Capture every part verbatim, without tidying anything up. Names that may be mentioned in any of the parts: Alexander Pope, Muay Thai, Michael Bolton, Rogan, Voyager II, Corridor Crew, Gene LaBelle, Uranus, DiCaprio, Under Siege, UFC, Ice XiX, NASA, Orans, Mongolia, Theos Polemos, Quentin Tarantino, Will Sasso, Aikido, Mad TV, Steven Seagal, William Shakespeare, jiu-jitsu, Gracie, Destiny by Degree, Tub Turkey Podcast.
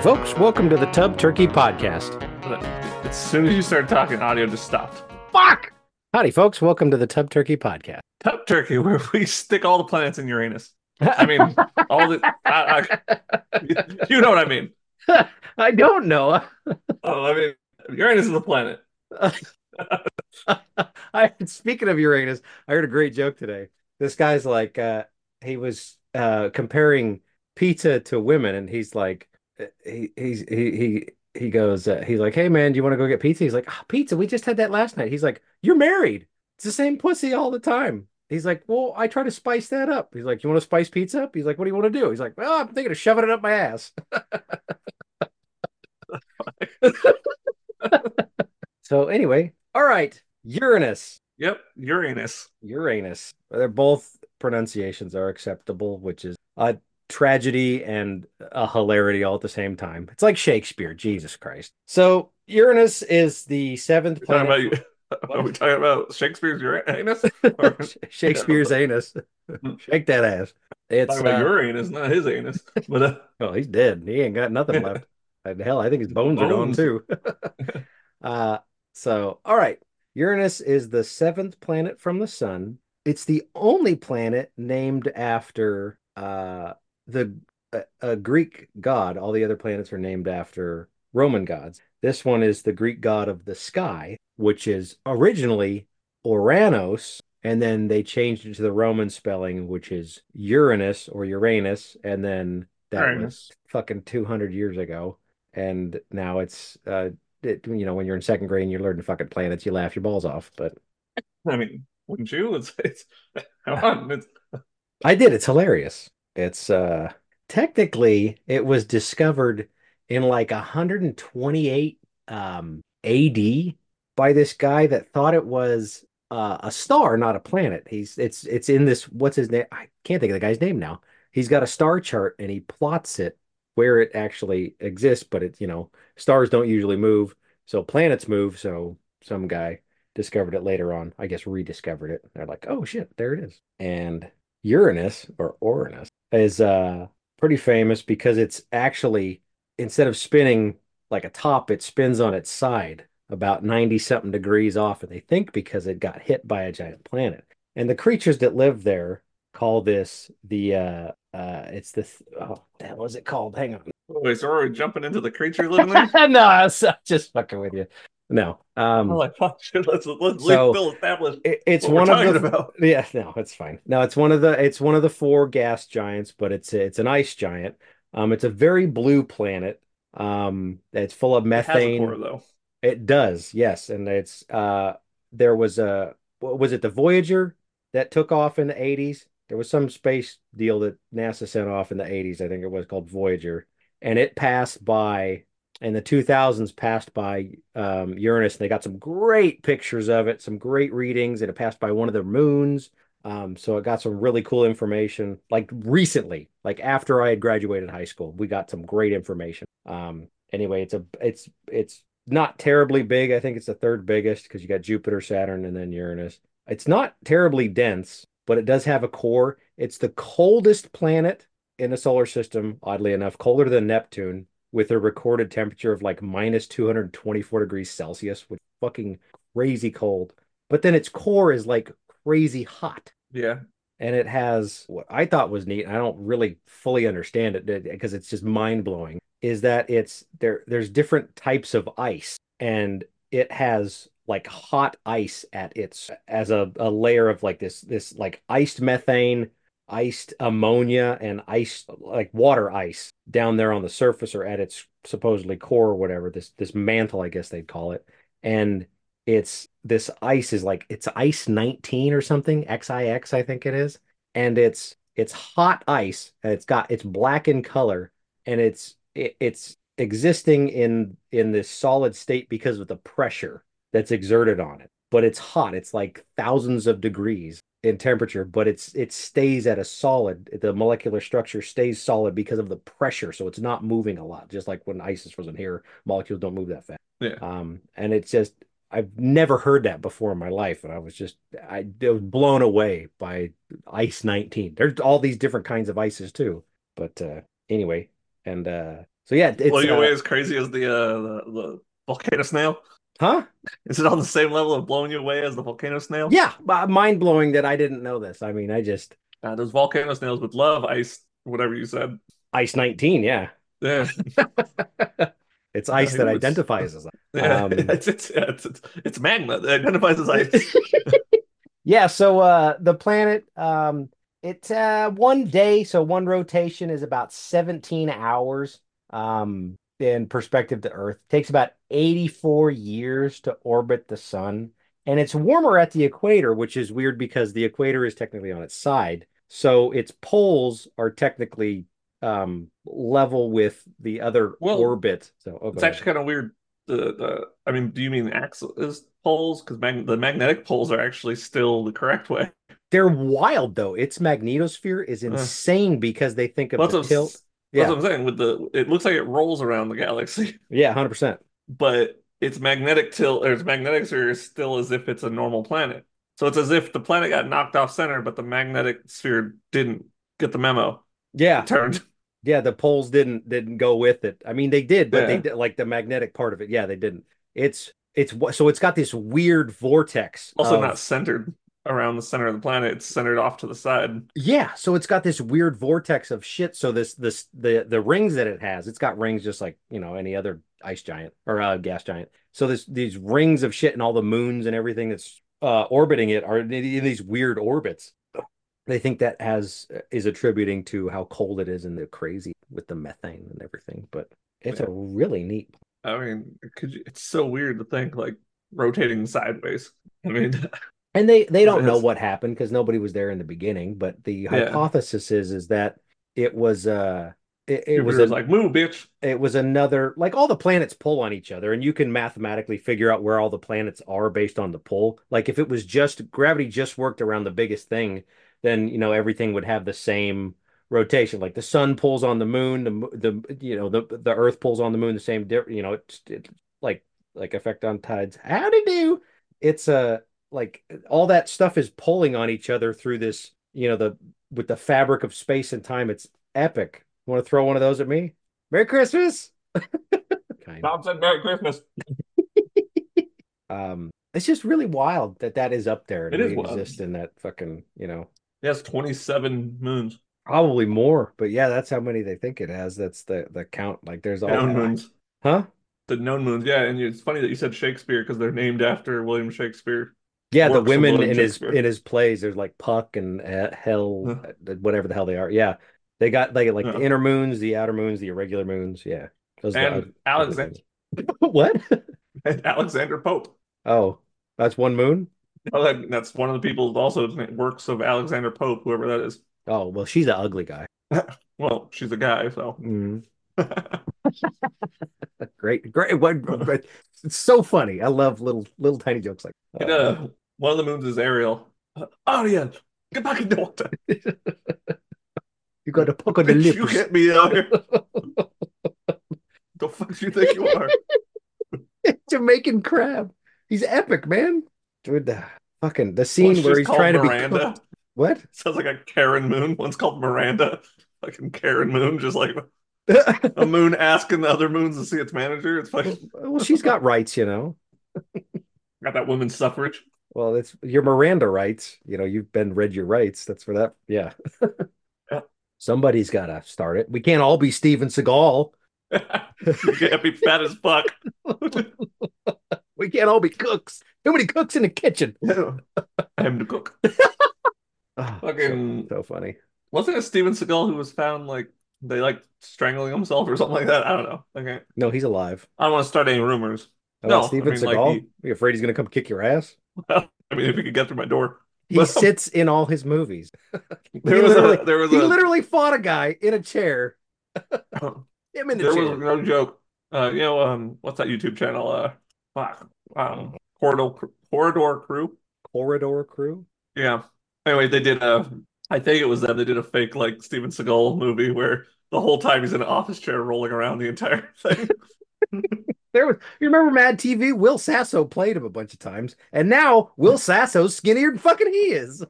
Hey folks, welcome to the Tub Turkey Podcast. As soon as you started talking, audio just stopped. Fuck! Howdy folks, welcome to the Tub Turkey Podcast. Tub Turkey, where we stick all the planets in Uranus. I mean, all the... I, I, you know what I mean. I don't know. Oh, I mean, Uranus is a planet. I Speaking of Uranus, I heard a great joke today. This guy's like, uh, he was uh, comparing pizza to women, and he's like, he he's, he he he goes, uh, he's like, hey man, do you want to go get pizza? He's like, oh, pizza, we just had that last night. He's like, you're married. It's the same pussy all the time. He's like, well, I try to spice that up. He's like, you want to spice pizza up? He's like, what do you want to do? He's like, well, I'm thinking of shoving it up my ass. So anyway, all right, Uranus. Yep, Uranus. Uranus. They're both pronunciations are acceptable, which is a tragedy and a hilarity all at the same time. It's like Shakespeare, Jesus Christ. So Uranus is the seventh planet. Are we talking about, are we talking about Shakespeare's Uranus? Or... Shakespeare's anus. Shake that ass. It's talking about uh... your anus, not his anus. But uh... oh, he's dead. He ain't got nothing left. Hell, I think his bones, bones. are gone too. uh, so, all right. Uranus is the seventh planet from the sun. It's the only planet named after uh, the a, a Greek god. All the other planets are named after Roman gods. This one is the Greek god of the sky, which is originally Uranus, and then they changed it to the Roman spelling, which is Uranus or Uranus, and then that Uranus. was fucking two hundred years ago, and now it's... Uh, It, you know, when you're in second grade and you're learning fucking planets, you laugh your balls off. But I mean, wouldn't you? It's, it's, come on, it's... I did. It's hilarious. It's uh, technically it was discovered in like one hundred twenty-eight um, A D by this guy that thought it was uh, a star, not a planet. He's it's it's in this. What's his name? I can't think of the guy's name now. He's got a star chart and he plots it where it actually exists, but it, you know, stars don't usually move, so planets move, so some guy discovered it later on, I guess rediscovered it. They're like, oh shit, there it is. And Uranus, or Uranus, is uh, pretty famous because it's actually, instead of spinning like a top, it spins on its side about ninety-something degrees off, and they think because it got hit by a giant planet. And the creatures that live there call this the... Uh, Uh, it's this. Oh, what was it called? Hang on. Wait, so are we jumping into the creature living there? No, I was just fucking with you. No. Um. Oh, I thought, shit, let's let's so Bill establish. It, it's what one we're of the. About. Yeah. No, it's fine. No, it's one of the. It's one of the four gas giants, but it's it's an ice giant. Um, it's a very blue planet. Um, it's full of methane. It has a core, though. It does. Yes, and it's uh. There was a. Was it the Voyager that took off in the eighties? There was some space deal that NASA sent off in the eighties, I think it was, called Voyager. And it passed by, in the two thousands, passed by um, Uranus. And they got some great pictures of it, some great readings. And it passed by one of their moons. Um, so it got some really cool information, like recently, like after I had graduated high school. We got some great information. Um, anyway, it's a it's it's not terribly big. I think it's the third biggest because you got Jupiter, Saturn, and then Uranus. It's not terribly dense, but it does have a core. It's the coldest planet in the solar system, oddly enough, colder than Neptune, with a recorded temperature of like minus two hundred twenty-four degrees Celsius, which is fucking crazy cold. But then its core is like crazy hot. Yeah. And it has what I thought was neat, and I don't really fully understand it because it's just mind-blowing, is that it's there. there's different types of ice, and it has... like hot ice at its as a, a layer of like this this like iced methane, iced ammonia, and ice like water ice down there on the surface or at its supposedly core or whatever, this this mantle, I guess they'd call it. And it's this ice is like it's ice nineteen or something, X I X, I think it is. And it's it's hot ice, and it's got it's black in color, and it's it, it's existing in in this solid state because of the pressure that's exerted on it. But it's hot. It's like thousands of degrees in temperature, but it's it stays at a solid. The molecular structure stays solid because of the pressure, so it's not moving a lot. Just like when ice is frozen here, molecules don't move that fast. Yeah. Um, and it's just, I've never heard that before in my life, and I was just, I, I was blown away by Ice nineteen. There's all these different kinds of ices too. But uh, anyway, and uh, So yeah, it's blowing uh, away as crazy as the, uh, the the volcano snail. Huh? Is it on the same level of blowing you away as the volcano snail? Yeah, mind blowing that I didn't know this. I mean, I just uh, those volcano snails would love ice. Whatever you said, ice nineteen. Yeah, yeah. It's ice yeah, that it was... identifies as ice. Yeah, um, it's, it's, it's, it's, it's magma that identifies as ice. Yeah, so uh, the planet, um, it's uh, one day, so one rotation is about seventeen hours um, in perspective to Earth. It takes about eighty-four years to orbit the sun. And it's warmer at the equator, which is weird because the equator is technically on its side. So its poles are technically... Um, level with the other well, orbit. So oh, it's ahead. Actually kind of weird. The, the I mean, do you mean axis poles? Because mag- the magnetic poles are actually still the correct way. They're wild though. Its magnetosphere is insane uh, because they think of the tilt. That's yeah. what I'm saying. With the, it looks like it rolls around the galaxy. Yeah, one hundred percent. But its magnetic tilt or its magnetic sphere is still as if it's a normal planet. So it's as if the planet got knocked off center, but the magnetic sphere didn't get the memo. Yeah, it turned. Yeah, the poles didn't didn't go with it. I mean, they did, but yeah. they did like the magnetic part of it. Yeah, they didn't. It's it's so it's got this weird vortex. Also, of, not centered around the center of the planet. It's centered off to the side. Yeah, so it's got this weird vortex of shit. So this this the the rings that it has. It's got rings just like you know any other ice giant or uh, gas giant. So this these rings of shit and all the moons and everything that's uh, orbiting it are in these weird orbits. They think that has is attributing to how cold it is and the crazy with the methane and everything, but it's yeah. a really neat. I mean, could you, it's so weird to think like rotating sideways. I mean, and they, they don't know what happened because nobody was there in the beginning. But the yeah. hypothesis is is that it was uh it, it was, was a, like move, bitch. It was another like all the planets pull on each other, and you can mathematically figure out where all the planets are based on the pull. Like if it was just gravity just worked around the biggest thing. Then you know everything would have the same rotation. Like the sun pulls on the moon, the the you know the the Earth pulls on the moon the same. You know it's it, like like effect on tides. How to do? It's a uh, like all that stuff is pulling on each other through this. You know the with the fabric of space and time. It's epic. Want to throw one of those at me? Merry Christmas. Kind Bob said Merry Christmas. um, it's just really wild that that is up there. And it is wild. Exist in that fucking you know. It has twenty-seven moons. Probably more, but yeah, that's how many they think it has. That's the, the count. Like there's all known moons. Huh? The known moons, yeah. And it's funny that you said Shakespeare because they're named after William Shakespeare. Yeah, the women in his in his plays. There's like Puck and uh, Hell, huh. whatever the hell they are. Yeah, they got like like huh. the inner moons, the outer moons, the irregular moons. Yeah. Those and the, Alexander. What? And Alexander Pope. Oh, that's one moon? Well, that's one of the people also works of Alexander Pope, whoever that is. Oh, well, she's an ugly guy. Well, she's a guy, so. Mm. great, great. What, it's so funny. I love little little tiny jokes like that. And, uh, one of the moons is Ariel. Uh, Ariel, get back in the water. You got a poke on the lips. You get me out here. The fuck do you think you are? Jamaican crab. He's epic, man. Dude, the fucking the scene one's where he's trying Miranda. to be cooked. What? Sounds like a Karen Moon. One's called Miranda. Fucking Karen Moon, just like a moon asking the other moons to see its manager. It's fucking well, she's got rights, you know. Got that women's suffrage. Well, it's your Miranda rights. You know, you've been read your rights. That's for that. Yeah. yeah. Somebody's gotta start it. We can't all be Steven Seagal. You can't be fat as fuck. We can't all be cooks. Too many cooks in the kitchen. Yeah. I am the cook. Oh, fucking so, so funny. Wasn't it Steven Seagal who was found like they like strangling himself or something like that? I don't know. Okay. No, he's alive. I don't want to start any rumors. Oh, no, Steven I mean, Seagal. Like he... Are you afraid he's gonna come kick your ass? Well, I mean, if he could get through my door. He well, sits in all his movies. There he was a, there was he a... literally fought a guy in a chair. Him in the there chair. There was no joke. Uh, you know, um, what's that YouTube channel? Uh. Fuck. Um, Corridor Corridor Crew. Corridor Crew? Yeah. Anyway, they did a... I think it was them. They did a fake, like, Steven Seagal movie where the whole time he's in an office chair rolling around the entire thing. There was... You remember Mad T V? Will Sasso played him a bunch of times. And now, Will Sasso's skinnier than fucking he is.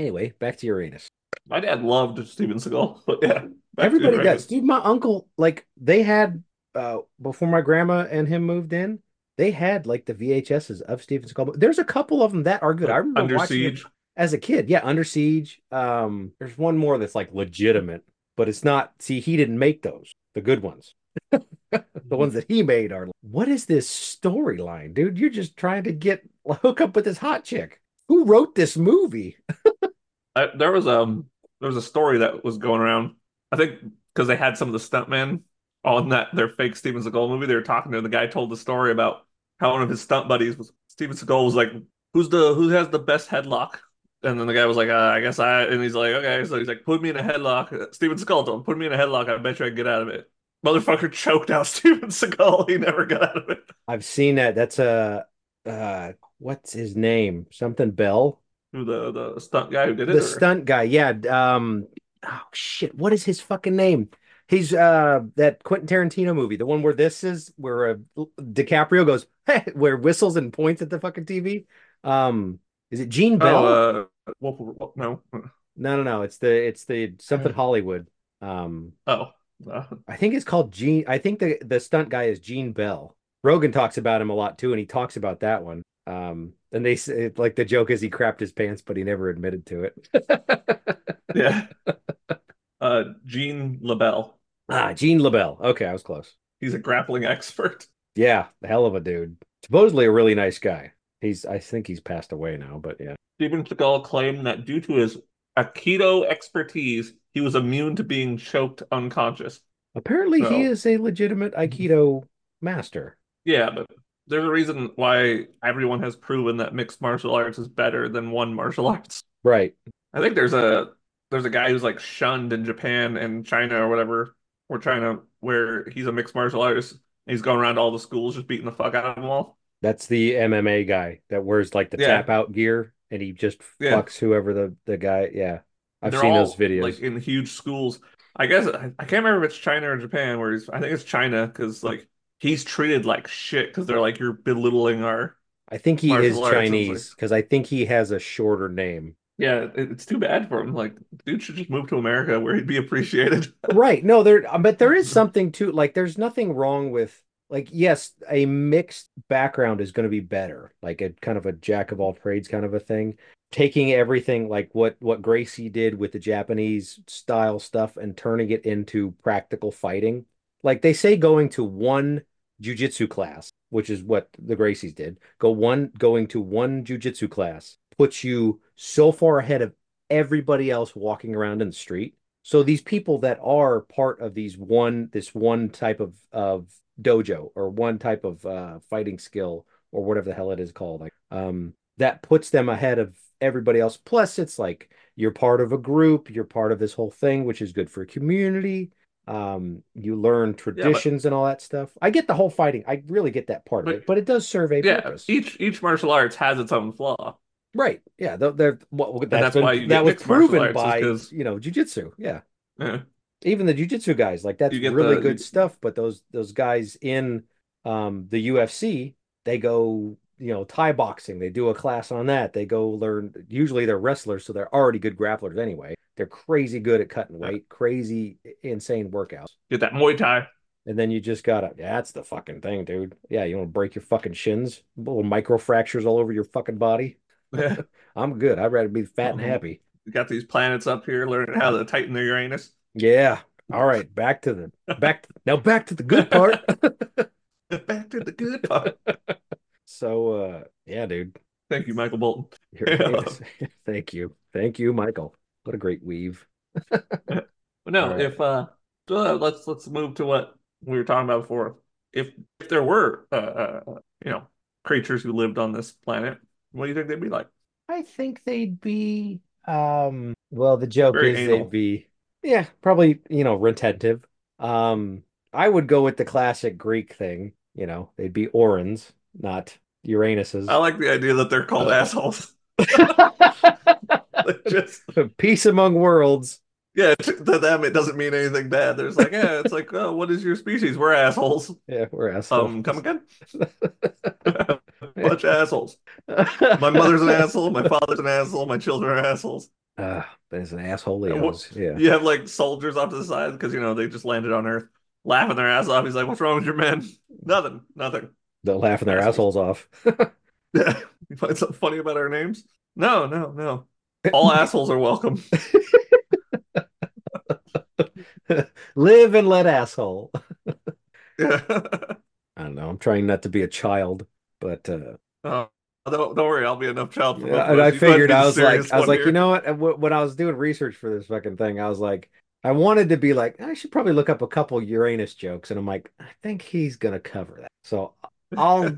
Anyway, back to Uranus. My dad loved Steven Seagal, but yeah. Everybody does. Dude, my uncle, like, they had, uh, before my grandma and him moved in, they had, like, the V H Ses of Steven Seagal. There's a couple of them that are good. Like, I remember Under watching Siege. Them as a kid. Yeah, Under Siege. Um, there's one more that's, like, legitimate, but it's not, see, he didn't make those, the good ones. The ones that he made are, what is this storyline, dude? You're just trying to get, hook up with this hot chick. Who wrote this movie? I, there was um there was a story that was going around, I think, because they had some of the stuntmen on that their fake Steven Seagal movie. They were talking to him, the guy told the story about how one of his stunt buddies was Steven Seagal was like, "Who's the who has the best headlock?" And then the guy was like, uh, "I guess I." And he's like, "Okay," so he's like, "Put me in a headlock, Steven Seagal. Don't put me in a headlock. I bet you I can get out of it." Motherfucker choked out Steven Seagal. He never got out of it. I've seen that. That's a uh, uh, what's his name? Something Bell. Who the the stunt guy who did it? The or? Stunt guy, yeah. Um, oh shit, what is his fucking name? He's uh that Quentin Tarantino movie, the one where this is where uh, DiCaprio goes, hey, where whistles and points at the fucking T V. Um, is it Gene Bell? Oh, uh, Wolf, Wolf, no, no, no, no. It's the it's the something Hollywood. Um, oh, uh. I think it's called Gene. I think the the stunt guy is Gene Bell. Rogan talks about him a lot too, and he talks about that one. Um, and they say, like, the joke is he crapped his pants, but he never admitted to it. Yeah. Uh, Gene LaBelle. Ah, Gene LaBelle. Okay, I was close. He's a grappling expert. Yeah, hell of a dude. Supposedly a really nice guy. He's, I think he's passed away now, but yeah. Steven Seagal claimed that due to his Aikido expertise, he was immune to being choked unconscious. Apparently, so he is a legitimate Aikido master. Yeah, but there's a reason why everyone has proven that mixed martial arts is better than one martial arts. Right. I think there's a there's a guy who's like shunned in Japan and China or whatever, or China, where he's a mixed martial artist. And he's going around to all the schools just beating the fuck out of them all. That's the M M A guy that wears like the yeah. tap out gear, and he just yeah. fucks whoever the, the guy. Yeah, I've They're seen all, those videos. Like in huge schools. I guess I, I can't remember if it's China or Japan. Where he's, I think it's China, because like. He's treated like shit because they're like, you're belittling our. I think he is Chinese because like, I think he has a shorter name. Yeah, it's too bad for him. Like, dude should just move to America where he'd be appreciated. Right. No, there, but there is something to, like, there's nothing wrong with, like, yes, a mixed background is going to be better. Like a kind of a jack of all trades kind of a thing. Taking everything like what, what Gracie did with the Japanese style stuff and turning it into practical fighting. Like they say going to one jiu-jitsu class, which is what the Gracies did, go one going to one jiu-jitsu class puts you so far ahead of everybody else walking around in the street. So these people that are part of these one this one type of, of dojo or one type of uh, fighting skill or whatever the hell it is called, like um, that puts them ahead of everybody else. Plus, it's like you're part of a group, you're part of this whole thing, which is good for community. Um, you learn traditions yeah, but, and all that stuff. I get the whole fighting. I really get that part but, of it, but it does serve a yeah, purpose. Each each martial arts has its own flaw, right? Yeah, they're, well, that's, that's been, why you that was proven by you know jiu-jitsu. Yeah. yeah, even the jiu-jitsu guys like that's really the, good you, stuff. But those those guys in um the U F C, they go you know Thai boxing. They do a class on that. They go learn. Usually they're wrestlers, so they're already good grapplers anyway. They're crazy good at cutting weight, yeah. crazy, insane workouts. Get that Muay Thai. And then you just gotta, yeah, that's the fucking thing, dude. Yeah, you want to break your fucking shins, little micro fractures all over your fucking body. Yeah. I'm good. I'd rather be fat and happy. You got these planets up here learning how to tighten their Uranus. Yeah. All right. Back to the, back, to, now back to the good part. Back to the good part. So, uh, yeah, dude. Thank you, Michael Bolton. Yeah. Thank you. Thank you, Michael. What a great weave. But no, right. if uh, let's let's move to what we were talking about before. If, if there were, uh, uh, you know, creatures who lived on this planet, what do you think they'd be like? I think they'd be, um, well, the joke Very is anal. They'd be, yeah, probably, you know, retentive. Um, I would go with the classic Greek thing. You know, they'd be Orans, not Uranuses. I like the idea that they're called uh, assholes. Just peace among worlds. Yeah, to them it doesn't mean anything bad. There's like, yeah, it's like, oh, what is your species? We're assholes. Yeah, we're assholes. Um, come again? Bunch of assholes. My mother's an asshole. My father's an asshole. My children are assholes. Uh, but it's an asshole. He owns. Yeah. You have like soldiers off to the side because, you know, they just landed on Earth laughing their ass off. He's like, what's wrong with your men? Nothing. Nothing. They're laughing their assholes off. Yeah. You find something funny about our names? No, no, no. All assholes are welcome. Live and let asshole. Yeah. I don't know. I'm trying not to be a child, but uh oh, don't, don't worry, I'll be enough child. Yeah, and I figured I was like, I was like, you know what? When I was doing research for this fucking thing, I was like, I wanted to be like, I should probably look up a couple Uranus jokes, and I'm like, I think he's gonna cover that. So I'll.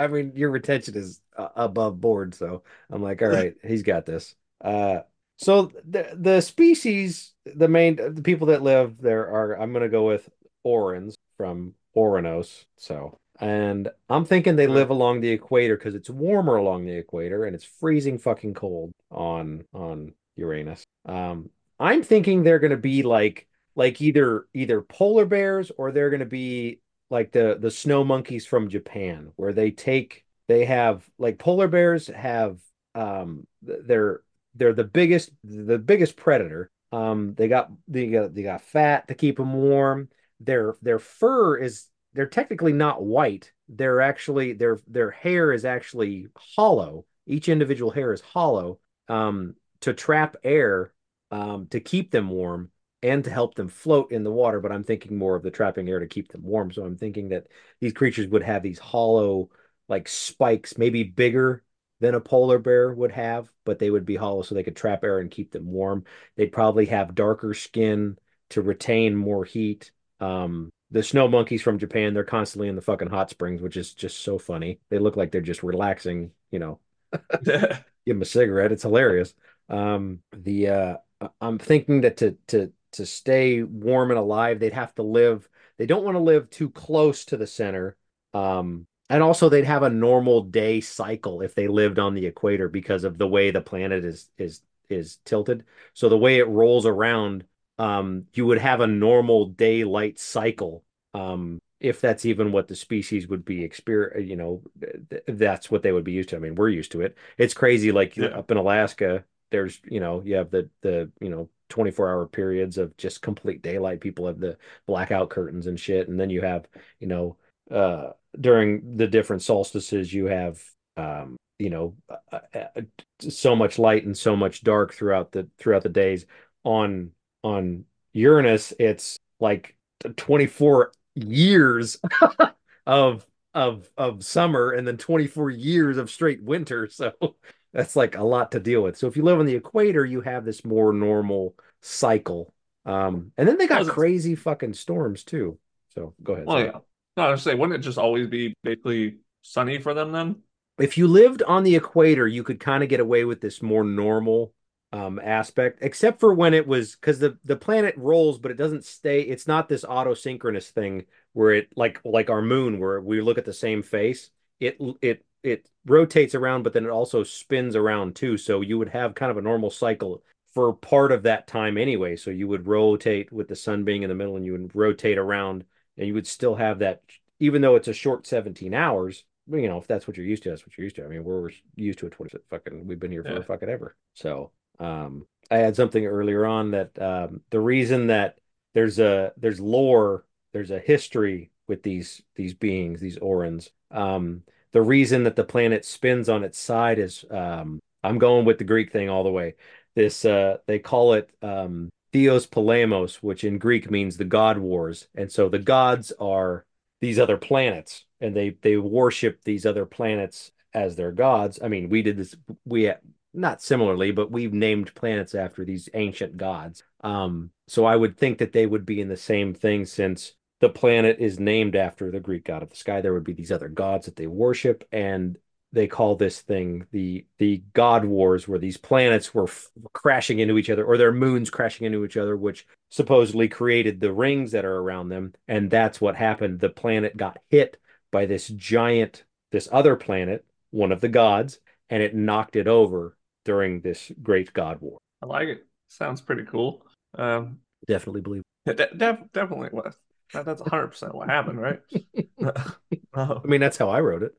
I mean, your retention is uh, above board, so I'm like, all right, he's got this. Uh, so the the species, the main the people that live there are, I'm gonna go with Orans from Uranus. So, and I'm thinking they live along the equator because it's warmer along the equator and it's freezing fucking cold on on Uranus. Um, I'm thinking they're gonna be like like either either polar bears, or they're gonna be like the the snow monkeys from Japan, where they take they have like polar bears have um they're they're the biggest the biggest predator. Um, they got they got they got fat to keep them warm. Their their fur is they're technically not white. They're actually their their hair is actually hollow. Each individual hair is hollow um, to trap air um, to keep them warm and to help them float in the water. But I'm thinking more of the trapping air to keep them warm. So I'm thinking that these creatures would have these hollow, like spikes, maybe bigger than a polar bear would have, but they would be hollow so they could trap air and keep them warm. They'd probably have darker skin to retain more heat. Um, the snow monkeys from Japan, they're constantly in the fucking hot springs, which is just so funny. They look like they're just relaxing, you know, give them a cigarette. It's hilarious. Um, the, uh, I'm thinking that to, to, to stay warm and alive, they'd have to live. They don't want to live too close to the center. Um, and also they'd have a normal day cycle if they lived on the equator because of the way the planet is, is, is tilted. So the way it rolls around, um, you would have a normal daylight cycle. Um, if that's even what the species would be exper-, you know, th- that's what they would be used to. I mean, we're used to it. It's crazy. Like yeah. Up in Alaska, there's, you know, you have the, the, you know, twenty-four hour periods of just complete daylight. People have the blackout curtains and shit. And then you have, you know, uh, during the different solstices, you have, um, you know, uh, uh, so much light and so much dark throughout the, throughout the days. on, on Uranus, it's like twenty-four years of, of, of summer and then twenty-four years of straight winter. So that's like a lot to deal with. So if you live on the equator, you have this more normal cycle. Um, and then they got crazy fucking storms too. So go ahead. Well, yeah. No, I was saying, wouldn't it just always be basically sunny for them then? If you lived on the equator, you could kind of get away with this more normal um, aspect, except for when it was, because the, the planet rolls, but it doesn't stay. It's not this autosynchronous thing where it like, like our moon, where we look at the same face. It, it, it rotates around, but then it also spins around too. So you would have kind of a normal cycle for part of that time anyway. So you would rotate with the sun being in the middle, and you would rotate around, and you would still have that, even though it's a short seventeen hours, you know, if that's what you're used to, that's what you're used to. I mean, we're used to a twenty fucking, we've been here for yeah. fucking ever. So, um, I had something earlier on that, um, the reason that there's a, there's lore, there's a history with these, these beings, these Orans, um, the reason that the planet spins on its side is, um, I'm going with the Greek thing all the way. This, uh, they call it um, Theos Polemos, which in Greek means the god wars. And so the gods are these other planets, and they they worship these other planets as their gods. I mean, we did this, we not similarly, but we've named planets after these ancient gods. Um, so I would think that they would be in the same thing, since the planet is named after the Greek god of the sky. There would be these other gods that they worship, and they call this thing the the God Wars, where these planets were f- crashing into each other, or their moons crashing into each other, which supposedly created the rings that are around them. And that's what happened. The planet got hit by this giant, this other planet, one of the gods, and it knocked it over during this great God War. I like it. Sounds pretty cool. Um, definitely believe it. De- def- definitely was. That's one hundred percent what happened, right? uh, I mean, that's how I wrote it.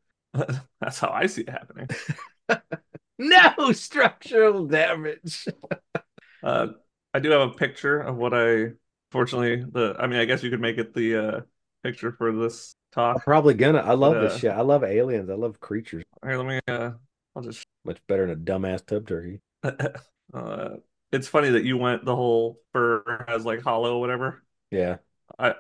That's how I see it happening. No structural damage. uh, I do have a picture of what I, fortunately, the I mean, I guess you could make it the uh, picture for this talk. I'm probably gonna. I love but, uh, this shit. I love aliens. I love creatures. Here, let me, uh, I'll just. Much better than a dumbass tub turkey. uh, it's funny that you went the whole fur as like hollow or whatever. Yeah. I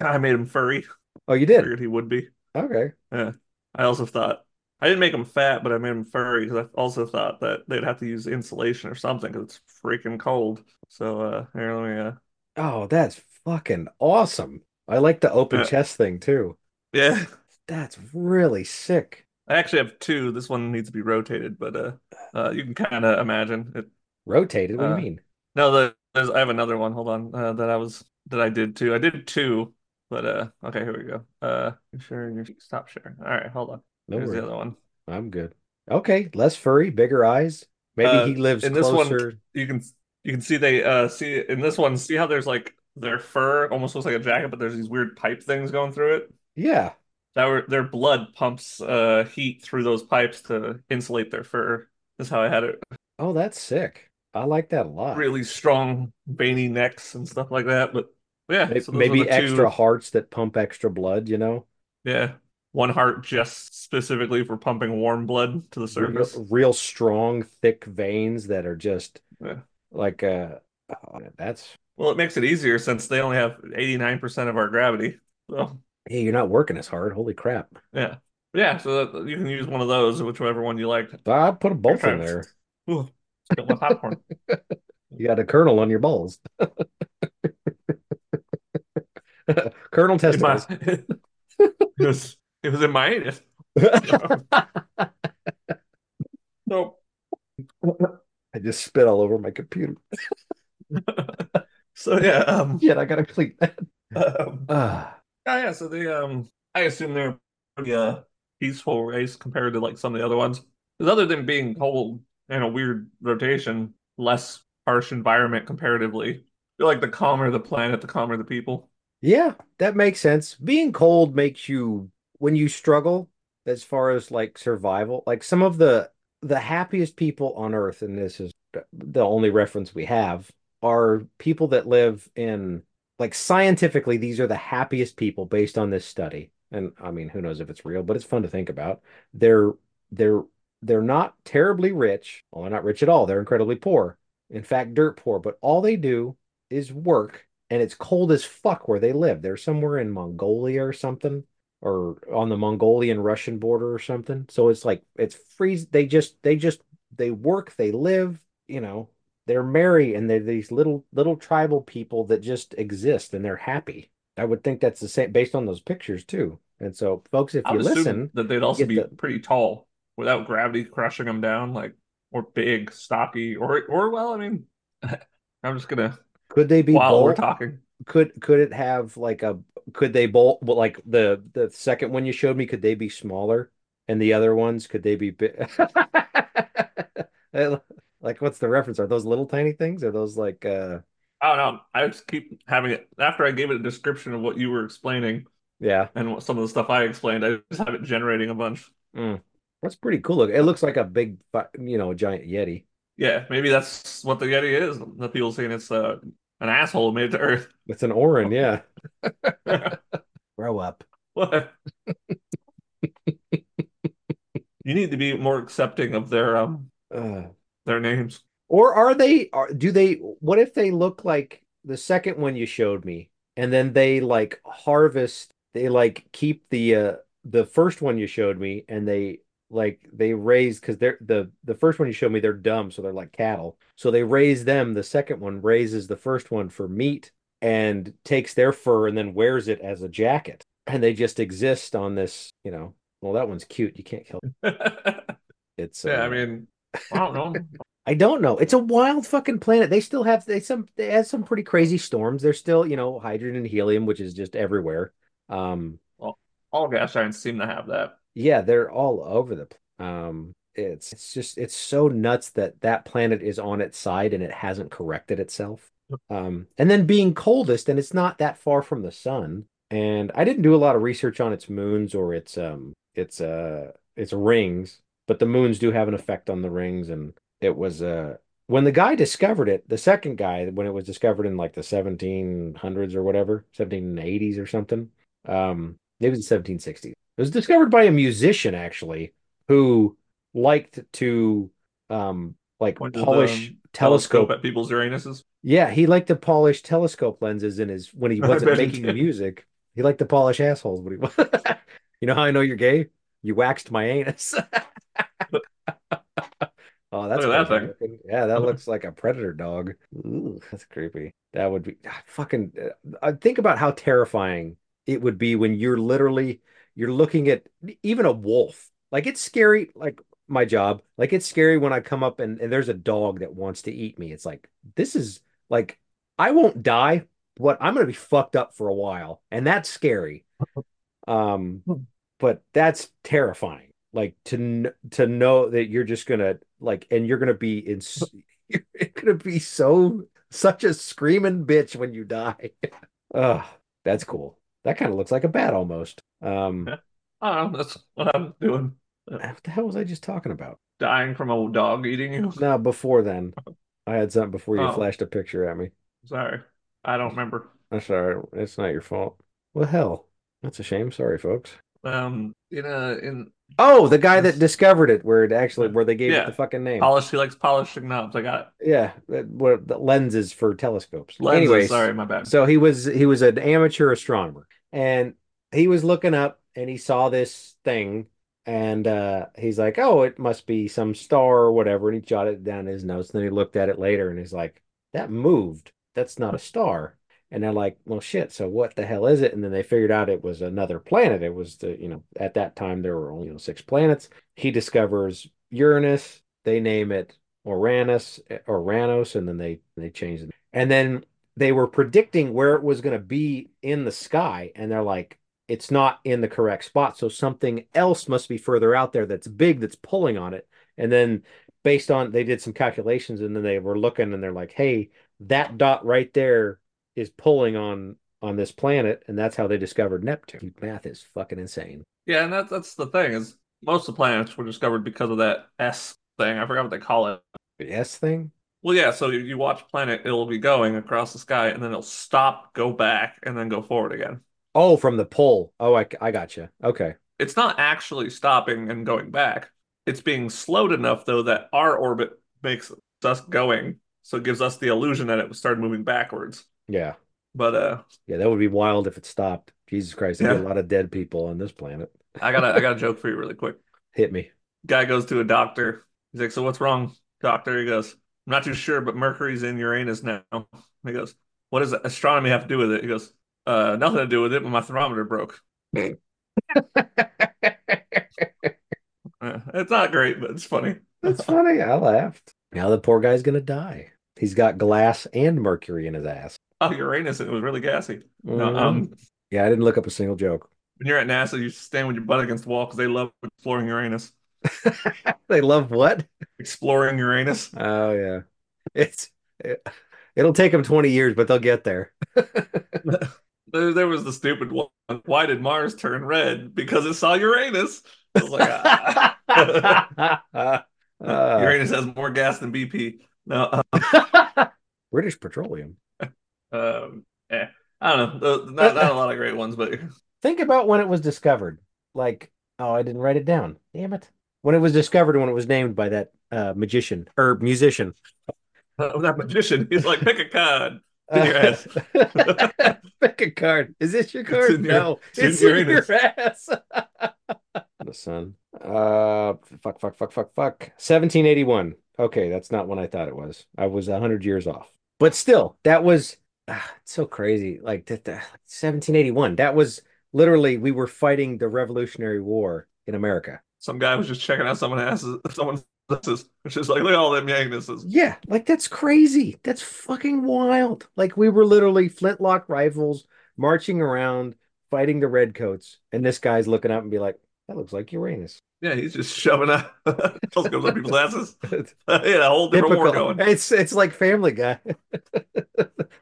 I made him furry. Oh, you did? I figured he would be. Okay. Yeah. I also thought, I didn't make him fat, but I made him furry because I also thought that they'd have to use insulation or something because it's freaking cold. So, uh, here, let me, uh... Oh, that's fucking awesome. I like the open yeah. chest thing, too. Yeah. That's really sick. I actually have two. This one needs to be rotated, but, uh, uh you can kind of imagine it. Rotated? What uh, do you mean? No, the, there's, I have another one. Hold on. Uh, that I was... That I did too. I did two, but uh, okay, here we go. Uh, you're sharing your stop sharing. All right, hold on. No Here's worries. The other one. I'm good. Okay, less furry, bigger eyes. Maybe uh, he lives in closer. This one, you can you can see they uh see in this one. See how there's like their fur almost looks like a jacket, but there's these weird pipe things going through it. Yeah, that were their blood pumps uh heat through those pipes to insulate their fur. Is how I had it. Oh, that's sick. I like that a lot. Really strong, veiny necks and stuff like that. But yeah, maybe, so maybe extra two. hearts that pump extra blood. You know, yeah, one heart just specifically for pumping warm blood to the surface. Real, real strong, thick veins that are just yeah. like uh, oh, that's. Well, it makes it easier since they only have eighty-nine percent of our gravity. So hey, you're not working as hard. Holy crap! Yeah, yeah. So that, you can use one of those, whichever one you like. I put both in there. Ooh. Spill my popcorn. You got a kernel on your balls. Kernel testicles. My... it, was, it was in my anus. So I just spit all over my computer. So yeah, um, yeah, I gotta clean that. Um, uh, oh yeah, so they um, I assume they're pretty uh, peaceful race compared to like some of the other ones, because other than being cold. And a weird rotation, less harsh environment comparatively. I feel like the calmer the planet, the calmer the people. Yeah, that makes sense. Being cold makes you, when you struggle, as far as like survival, like some of the the happiest people on Earth, and this is the only reference we have, are people that live in, like scientifically, these are the happiest people based on this study. And I mean, who knows if it's real, but it's fun to think about. They're, they're, They're not terribly rich. Well, they're not rich at all. They're incredibly poor. In fact, dirt poor. But all they do is work, and it's cold as fuck where they live. They're somewhere in Mongolia or something, or on the Mongolian-Russian border or something. So it's like, it's freeze. They just, they just, they work, they live, you know, they're merry, and they're these little, little tribal people that just exist, and they're happy. I would think that's the same, based on those pictures, too. And so, folks, if you listen... that they'd also be the, pretty tall. Without gravity crushing them down, like, or big, stocky, or, or well, I mean, I'm just gonna. Could they be while bold? We're talking? Could could it have like a? Could they bolt? Well, like the the second one you showed me, could they be smaller? And the other ones, could they be big? Like, what's the reference? Are those little tiny things? Are those like? uh I don't know. I just keep having it after I gave it a description of what you were explaining. Yeah, and what, some of the stuff I explained, I just have it generating a bunch. Mm. That's pretty cool. It looks like a big, you know, giant Yeti. Yeah, maybe that's what the Yeti is. The people saying it's uh, an asshole made to Earth. It's an Orin, yeah. Grow up. What? You need to be more accepting of their um uh, their names. Or are they? Are, do they? What if they look like the second one you showed me, and then they like harvest? They like keep the uh, the first one you showed me, and they. Like they raise, because they're the the first one you showed me, they're dumb, so they're like cattle. So they raise them. The second one raises the first one for meat and takes their fur and then wears it as a jacket. And they just exist on this, you know. Well, that one's cute. You can't kill it. It's yeah. Uh, I mean, I don't know. I don't know. It's a wild fucking planet. They still have they some they have some pretty crazy storms. They're still, you know, hydrogen and helium, which is just everywhere. Um, well, all gas giants seem to have that. Yeah, they're all over the place. Um, it's it's just it's so nuts that that planet is on its side and it hasn't corrected itself. Um, and then being coldest, and it's not that far from the sun. And I didn't do a lot of research on its moons or its um its uh its rings, But the moons do have an effect on the rings, and it was a. Uh, When the guy discovered it, the second guy, when it was discovered in like the seventeen hundreds or whatever, seventeen eighties or something, um, it was the seventeen sixties. It was discovered by a musician, actually, who liked to um, like Point polish the, um, telescope. telescope at people's Uranuses. Yeah, he liked to polish telescope lenses in his when he wasn't making the music. He liked to polish assholes. When he was. You know how I know you're gay? You waxed my anus. Oh, that's that thing. Looking. Yeah, that looks like a predator dog. Ooh, that's creepy. That would be fucking. Uh, think about how terrifying it would be when you're literally you're looking at even a wolf. Like it's scary. Like my job. Like it's scary when I come up and, and there's a dog that wants to eat me. It's like this is like I won't die, but I'm gonna be fucked up for a while, and that's scary. Um, but that's terrifying. Like to to know that you're just gonna like, and you're gonna be in, you're gonna be so such a screaming bitch when you die. Oh, that's cool. That kind of looks like a bat almost. Um, I don't know. That's what I was doing. What the hell was I just talking about? Dying from a dog eating you? No, before then, I had something before you oh. flashed a picture at me. Sorry, I don't remember. I'm sorry. It's not your fault. Well, hell, that's a shame. Sorry, folks. Um, in a in. Oh, the guy that discovered it, where it actually, where they gave yeah. it the fucking name. Polish, he likes polishing knobs. I got it. Yeah, what the lenses for telescopes. Lenses, anyways, sorry, my bad. So he was he was an amateur astronomer, and he was looking up, and he saw this thing, and uh, he's like, "Oh, it must be some star or whatever." And he jotted it down in his notes. And then he looked at it later, and he's like, "That moved. That's not a star." And they're like, well, shit, so what the hell is it? And then they figured out it was another planet. It was the, you know, at that time, there were only you know, six planets. He discovers Uranus. They name it Uranus, Uranus, and then they, they change it. And then they were predicting where it was going to be in the sky. And they're like, it's not in the correct spot. So something else must be further out there that's big, that's pulling on it. And then based on, they did some calculations, and then they were looking, and they're like, hey, that dot right there is pulling on on this planet, and that's how they discovered Neptune. Math is fucking insane. Yeah, and that's that's the thing is most of the planets were discovered because of that S thing. I forgot what they call it. The S thing. Well, yeah. So you, you watch planet, it'll be going across the sky, and then it'll stop, go back, and then go forward again. Oh, from the pull. Oh, I I gotcha. Okay. It's not actually stopping and going back. It's being slowed enough though that our orbit makes us going, so it gives us the illusion that it started moving backwards. Yeah, but uh, yeah, that would be wild if it stopped. Jesus Christ, there's yeah. a lot of dead people on this planet. I got a, I got a joke for you, really quick. Hit me. Guy goes to a doctor. He's like, "So what's wrong, doctor?" He goes, "I'm not too sure, but Mercury's in Uranus now." And he goes, "What does astronomy have to do with it?" He goes, "Uh, nothing to do with it, but my thermometer broke." It's not great, but it's funny. It's funny. I laughed. Now the poor guy's gonna die. He's got glass and mercury in his ass. Oh, Uranus, it was really gassy. Mm-hmm. No, um, yeah, I didn't look up a single joke. When you're at NASA, you stand with your butt against the wall because they love exploring Uranus. They love what? Exploring Uranus. Oh, yeah. It's it, It'll take them twenty years, but they'll get there. there, there was the stupid one. Why did Mars turn red? Because it saw Uranus. I was like, ah. uh, Uranus has more gas than B P. No, um, British Petroleum. Um, eh, I don't know. Not, not a lot of great ones, but think about when it was discovered. Like, oh, I didn't write it down. Damn it! When it was discovered, when it was named by that uh, magician or musician. Uh, that magician, he's like, pick a card. It's in your ass. Pick a card. Is this your card? It's your, no, it's, it's in your ass. The sun. Uh, fuck, fuck, fuck, fuck, fuck. seventeen eighty-one. Okay, that's not when I thought it was. I was one hundred years off. But still, that was ah, it's so crazy. Like that, that, seventeen eighty-one, that was literally, we were fighting the Revolutionary War in America. Some guy was just checking out someone asses, someone's asses, which is like, look at all them Yangnesses. Yeah, like that's crazy. That's fucking wild. Like we were literally flintlock rifles marching around, fighting the Redcoats. And this guy's looking up and be like, that looks like Uranus. Yeah, he's just shoving up people's asses. Uh, yeah, a whole different Typical. War going. It's it's like Family Guy.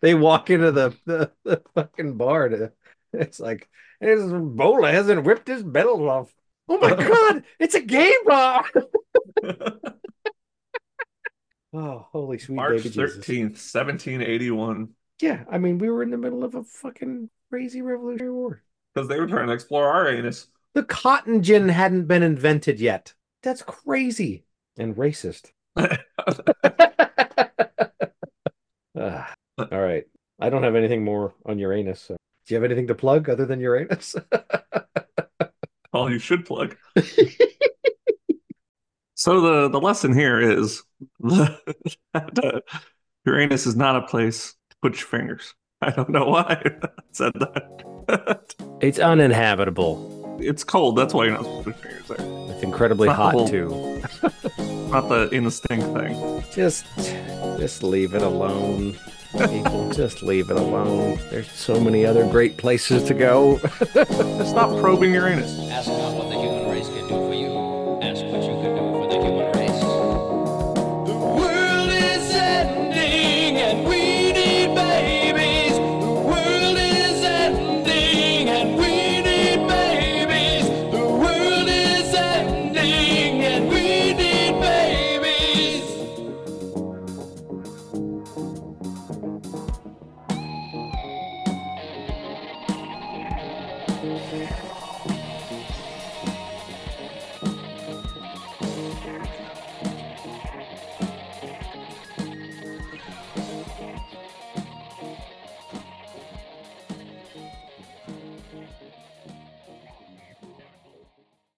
They walk into the, the, the fucking bar. To, it's like, this bowler hasn't whipped his bells off. Oh my God, it's a gay bar. Oh, holy sweet March baby Jesus. thirteenth, seventeen eighty-one. Yeah, I mean, we were in the middle of a fucking crazy revolutionary war. Because they were trying to explore our anus. The cotton gin hadn't been invented yet. That's crazy. And racist. uh, all right. I don't have anything more on Uranus. So. Do you have anything to plug other than Uranus? All you should plug. So the, the lesson here is that uh, Uranus is not a place to put your fingers. I don't know why I said that. It's uninhabitable. It's cold. That's why you're not supposed to put your fingers there. It's incredibly it's hot, whole, too. Not the instinct thing. Just, just leave it alone. People, just leave it alone. There's so many other great places to go. Stop probing Uranus. Ask not what the human